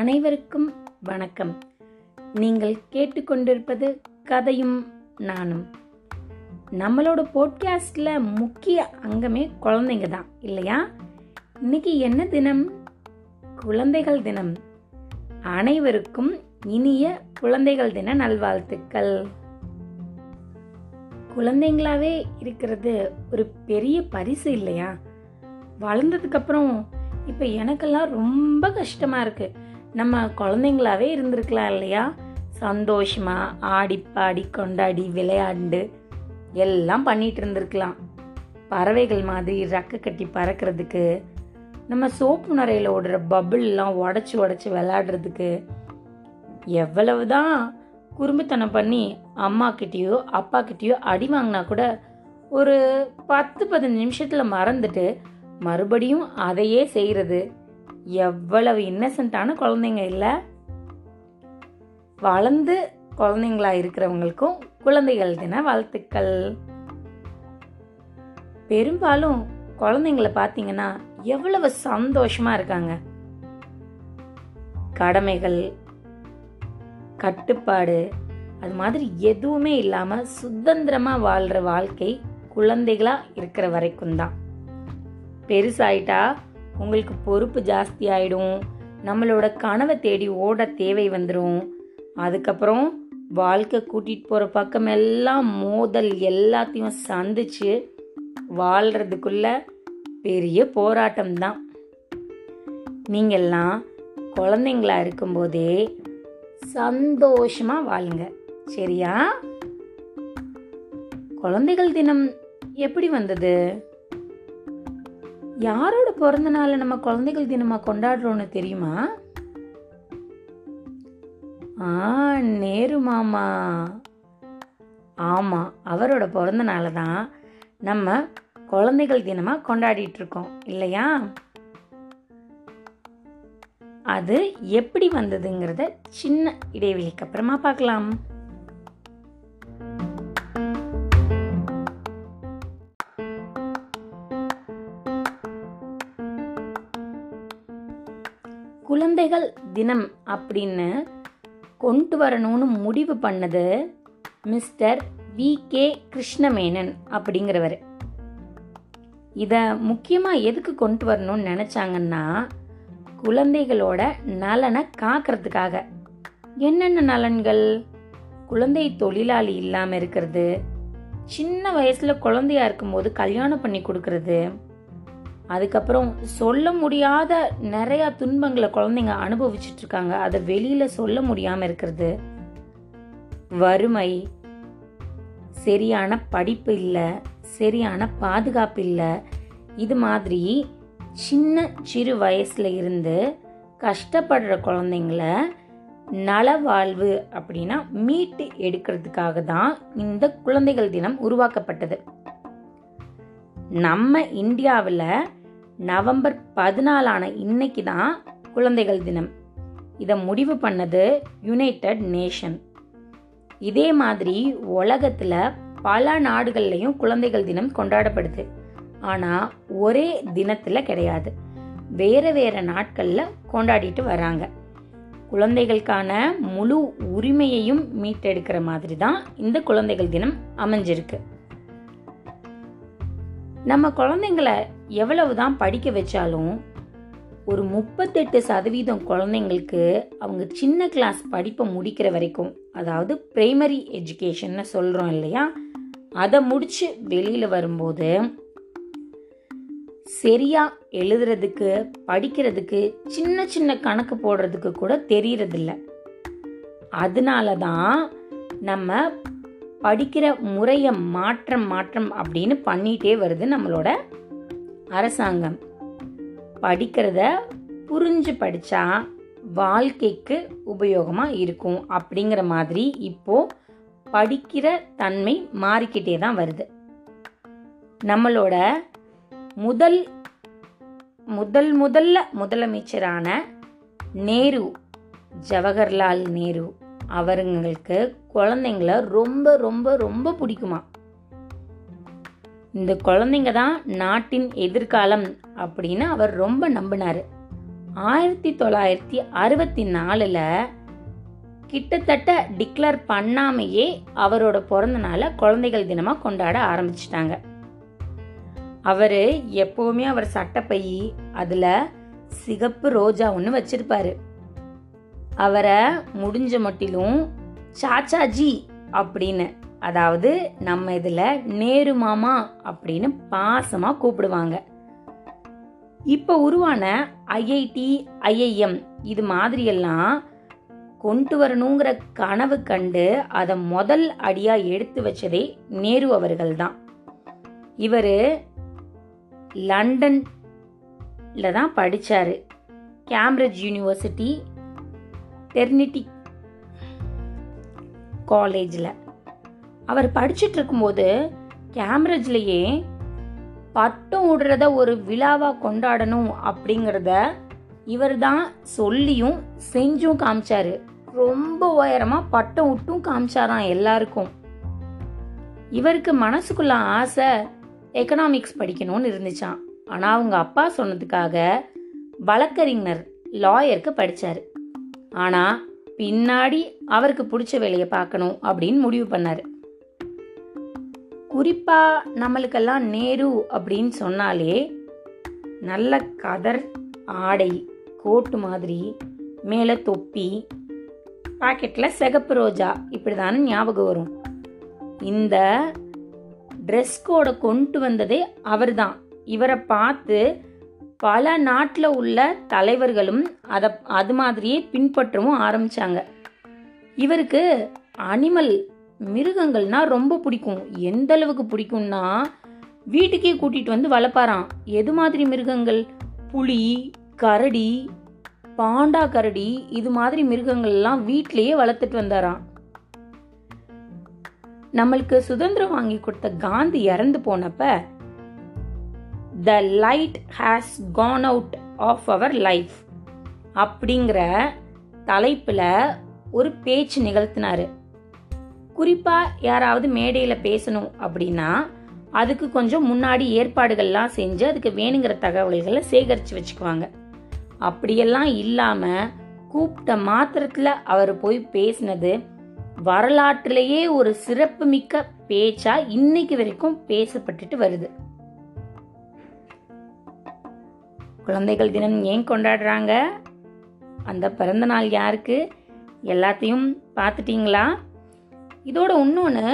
அனைவருக்கும் வணக்கம். நீங்கள் கேட்டுக்கொண்டிருப்பது கதையும் நானும். நம்மளோட போட்காஸ்டில் முக்கிய அங்கமே குழந்தைங்க தான் இல்லையா? இன்னைக்கு என்ன தினம்? குழந்தைகள் தினம். அனைவருக்கும் இனிய குழந்தைகள் தின நல்வாழ்த்துக்கள். குழந்தைங்களாவே இருக்கிறது ஒரு பெரிய பரிசு இல்லையா? வளர்ந்ததுக்கு அப்புறம் இப்போ எனக்கெல்லாம் ரொம்ப கஷ்டமாக இருக்குது. நம்ம குழந்தைங்களாவே இருந்திருக்கலாம் இல்லையா? சந்தோஷமாக ஆடிப்பாடி கொண்டாடி விளையாண்டு எல்லாம் பண்ணிகிட்டு இருந்திருக்கலாம். பறவைகள் மாதிரி ரக்க கட்டி பறக்கிறதுக்கு, நம்ம சோப்பு நரையில் ஓடுற பபுள்லாம் உடச்சி உடச்சி விளையாடுறதுக்கு எவ்வளவு தான் குறும்புத்தனம் பண்ணி அம்மாக்கிட்டேயோ அப்பாக்கிட்டேயோ அடி வாங்கினா கூட ஒரு 10-15 நிமிஷத்தில் மறந்துட்டு மறுபடியும் அதையே செய்கிறது. எவ்வளவு இன்னசென்ட்டான குழந்தைங்க இல்லை? வளர்ந்து குழந்தைங்களா இருக்கிறவங்களுக்கும் குழந்தைகள் தின வாழ்த்துக்கள். பெரும்பாலும் குழந்தைங்களை பார்த்தீங்கன்னா எவ்வளவு சந்தோஷமாக இருக்காங்க. கடமைகள், கட்டுப்பாடு அது மாதிரி எதுவுமே இல்லாமல் சுதந்திரமாக வாழ்கிற வாழ்க்கை குழந்தைகளாக இருக்கிற வரைக்கும் தான். பெருசாயிட்டா உங்களுக்கு பொறுப்பு ஜாஸ்தி ஆகிடும். நம்மளோட கனவை தேடி ஓட தேவை வந்துடும். அதுக்கப்புறம் வாழ்க்கை கூட்டிகிட்டு போகிற பக்கமெல்லாம் மோதல் எல்லாத்தையும் சந்தித்து வாழ்கிறதுக்குள்ள பெரிய போராட்டம் தான். நீங்கள்லாம் குழந்தைங்களா இருக்கும்போதே சந்தோஷமா வாழுங்க, சரியா? குழந்தைகள் தினம் எப்படி வந்தது? யாரோட பிறந்த நாளை நம்ம குழந்தைகள் தினமா கொண்டாடுறோம்னு தெரியுமா? நேரு மாமா. ஆமா, அவரோட பிறந்த நாளை தான் நம்ம குழந்தைகள் தினமா கொண்டாடிட்டு இருக்கோம் இல்லையா? அது எப்படி வந்ததுங்கிறத சின்ன இடைவெளிக்கு அப்புறமா பார்க்கலாம். குழந்தைகள் தினம் அப்படின்னு கொண்டு வரணும்னு முடிவு பண்ணது மிஸ்டர் வி.கே. கிருஷ்ணமேனன் அப்படிங்கிறவர். இதை முக்கியமாக எதுக்கு கொண்டு வரணும்னு நினச்சாங்கன்னா, குழந்தைகளோட நலனை காக்கிறதுக்காக. என்னென்ன நலன்கள்? குழந்தை தொழிலாளி இல்லாமல் இருக்கிறது, சின்ன வயசில் குழந்தையா இருக்கும்போது கல்யாணம் பண்ணி கொடுக்கறது, அதுக்கப்புறம் சொல்ல முடியாத நிறையா துன்பங்களை குழந்தைங்க அனுபவிச்சுட்டு இருக்காங்க, அதை வெளியில் சொல்ல முடியாமல் இருக்கிறது, வறுமை, சரியான படிப்பு இல்லை, சரியான பாதுகாப்பு இல்லை, இது மாதிரி சின்ன சிறு வயசில் இருந்து கஷ்டப்படுற குழந்தைங்கள நலவாழ்வு அப்படின்னா மீட்டு எடுக்கிறதுக்காக தான் இந்த குழந்தைகள் தினம் உருவாக்கப்பட்டது. நம்ம இந்தியாவில் நவம்பர் 14 இன்னைக்கு தான் குழந்தைகள் தினம். இதை முடிவு பண்ணது யுனைடெட் நேஷன். இதே மாதிரி உலகத்தில் பல நாடுகள்லையும் குழந்தைகள் தினம் கொண்டாடப்படுது. ஆனால் ஒரே தினத்தில் கிடையாது, வேறு வேறு நாட்களில் கொண்டாடிட்டு வராங்க. குழந்தைகளுக்கான முழு உரிமையையும் மீட்டெடுக்கிற மாதிரி தான் இந்த குழந்தைகள் தினம் அமைஞ்சிருக்கு. நம்ம குழந்தைங்களை எவ்வளவுதான் படிக்க வச்சாலும், ஒரு 38% குழந்தைங்களுக்கு அவங்க சின்ன கிளாஸ் படிப்பை முடிக்கிற வரைக்கும், அதாவது பிரைமரி எஜுகேஷன்னு சொல்கிறோம் இல்லையா, அதை முடித்து வெளியில் வரும்போது சரியா எழுதுறதுக்கு, படிக்கிறதுக்கு, சின்ன சின்ன கணக்கு போடுறதுக்கு கூட தெரியறதில்ல. அதனால தான் நம்ம படிக்கிற முறையை மாற்றம் அப்படின்னு பண்ணிகிட்டே வருது நம்மளோட அரசாங்கம். படிக்கிறத புரிஞ்சு படித்தா வாழ்க்கைக்கு உபயோகமாக இருக்கும் அப்படிங்கிற மாதிரி இப்போது படிக்கிற தன்மை மாறிக்கிட்டே தான் வருது. நம்மளோட முதலமைச்சரான நேரு, ஜவஹர்லால் நேரு அவங்களுக்கு குழந்தைங்கள ரொம்ப ரொம்ப ரொம்ப பிடிக்குமா. இந்த குழந்தைங்க தான் நாட்டின் எதிர்காலம் அப்படின்னு அவர் ரொம்ப நம்பினார். 1964 கிட்டத்தட்ட டிக்ளேர் பண்ணாமையே அவரோட பிறந்த நாளை குழந்தைகள் தினமாக கொண்டாட ஆரம்பிச்சிட்டாங்க. அவர் எப்போவுமே அவர் சட்டப்பை அதில் சிகப்பு ரோஜா ஒன்று வச்சிருப்பாரு. அவரை முடிஞ்ச மட்டிலும் சாச்சாஜி அப்படின்னு, அதாவது நம்ம இதில் நேரு மாமா அப்படின்னு பாசமாக கூப்பிடுவாங்க. இப்போ உருவான ஐஐடி, ஐஐஎம் இது மாதிரியெல்லாம் கொண்டு வரணுங்கிற கனவு கண்டு அதை முதல் அடியாக எடுத்து வச்சதே நேரு அவர்கள் தான். இவர் லண்டனில் தான் படித்தார். கேம்பிரிட்ஜ் யூனிவர்சிட்டி டெர்னிட்டி காலேஜில் அவர் படிச்சுட்டு இருக்கும்போது கேம்பிரிட்ஜ்லேயே பட்டம் விடுறத ஒரு விழாவாக கொண்டாடணும் அப்படிங்கிறத இவர் தான் சொல்லியும் செஞ்சும் காமிச்சாரு. ரொம்ப உயரமாக பட்டம் விட்டும் காமிச்சாராம் எல்லாருக்கும். இவருக்கு மனசுக்குள்ள ஆசை எக்கனாமிக்ஸ் படிக்கணும்னு இருந்துச்சான். ஆனால் அவங்க அப்பா சொன்னதுக்காக வழக்கறிஞர், லாயருக்கு படித்தார். ஆனால் பின்னாடி அவருக்கு பிடிச்ச வேலையை பார்க்கணும் அப்படின்னு முடிவு பண்ணார். குறிப்பாக நம்மளுக்கெல்லாம் நேரு அப்படின்னு சொன்னாலே நல்ல கதர் ஆடை, கோட்டு மாதிரி, மேலே தொப்பி, பாக்கெட்டில் சிகப்பு ரோஜா, இப்படி தானே ஞாபகம் வரும். இந்த ட்ரெஸ் கோடை கொண்டு வந்ததே அவர் தான். இவரை பார்த்து பல நாட்டில் உள்ள தலைவர்களும் அது மாதிரியே பின்பற்றவும் ஆரம்பித்தாங்க. இவருக்கு அனிமல், மிருகங்கள்னா ரொம்ப பிடிக்கும். எந்த அளவுக்கு பிடிக்கும்னா வீட்டுக்கே கூட்டிகிட்டு வந்து வளர்ப்பாராம். எது மாதிரி மிருகங்கள்? புலி, கரடி, பாண்டா கரடி, இது மாதிரி மிருகங்கள்லாம் வீட்டிலேயே வளர்த்துட்டு வந்தாராம். நம்மளுக்கு சுதந்திரம் வாங்கி கொடுத்த காந்தி இறந்து போனப்ப the light has gone out of our life அப்படிங்கிற தலைப்பில் ஒரு பேச்சு நிகழ்த்தினார். குறிப்பாக யாராவது மேடையில் பேசணும் அப்படின்னா அதுக்கு கொஞ்சம் முன்னாடி ஏற்பாடுகள்லாம் செஞ்சு அதுக்கு வேணுங்கிற தகவல்களை சேகரித்து வச்சுக்குவாங்க. அப்படியெல்லாம் இல்லாமல் கூப்பிட்ட மாத்திரத்தில் அவர் போய் பேசினது வரலாற்றிலேயே ஒரு சிறப்புமிக்க பேச்சாக இன்னைக்கு வரைக்கும் பேசப்பட்டுட்டு வருது. குழந்தைகள் தினம் ஏன் கொண்டாடுறாங்க? அந்த பிறந்த நாள் யாருக்கு? எல்லாத்தையும் பார்த்துட்டிங்களா? இதோட இன்னொன்று,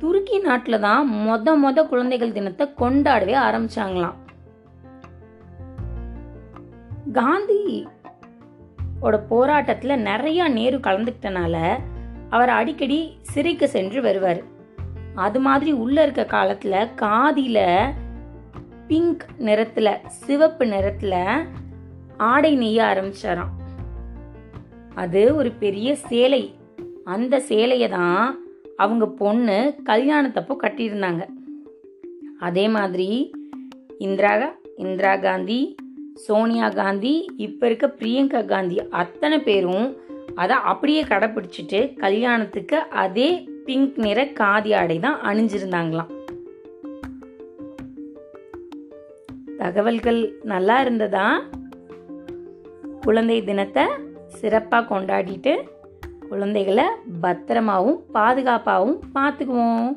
துருக்கி நாட்டில் தான் மொத குழந்தைகள் தினத்தை கொண்டாடவே ஆரம்பிச்சாங்களாம். காந்தியோட போராட்டத்தில் நிறையா நேரு கலந்துக்கிட்டனால அவர் அடிக்கடி சிறைக்கு சென்று வருவார். அது மாதிரி உள்ள இருக்க காலத்தில் காதியில் பிங்க் நிறத்தில், சிவப்பு நிறத்தில் ஆடை நெய்ய ஆரம்பிச்சாராம். அது ஒரு பெரிய சேலை. அந்த சேலையை தான் அவங்க பொண்ணு கல்யாணத்தப்போ கட்டியிருந்தாங்க. அதே மாதிரி இந்திரா காந்தி, சோனியா காந்தி, இப்போ இருக்க பிரியங்கா காந்தி அத்தனை பேரும் அதை அப்படியே கடைப்பிடிச்சிட்டு கல்யாணத்துக்கு அதே பிங்க் நிற காதி ஆடை தான் அணிஞ்சிருந்தாங்களாம். தகவல்கள் நல்லா இருந்ததா? குழந்தை தினத்தை சிறப்பாக கொண்டாடிட்டு குழந்தைகளை பத்திரமாவும் பாதுகாப்பாகவும் பார்த்துக்குவோம்.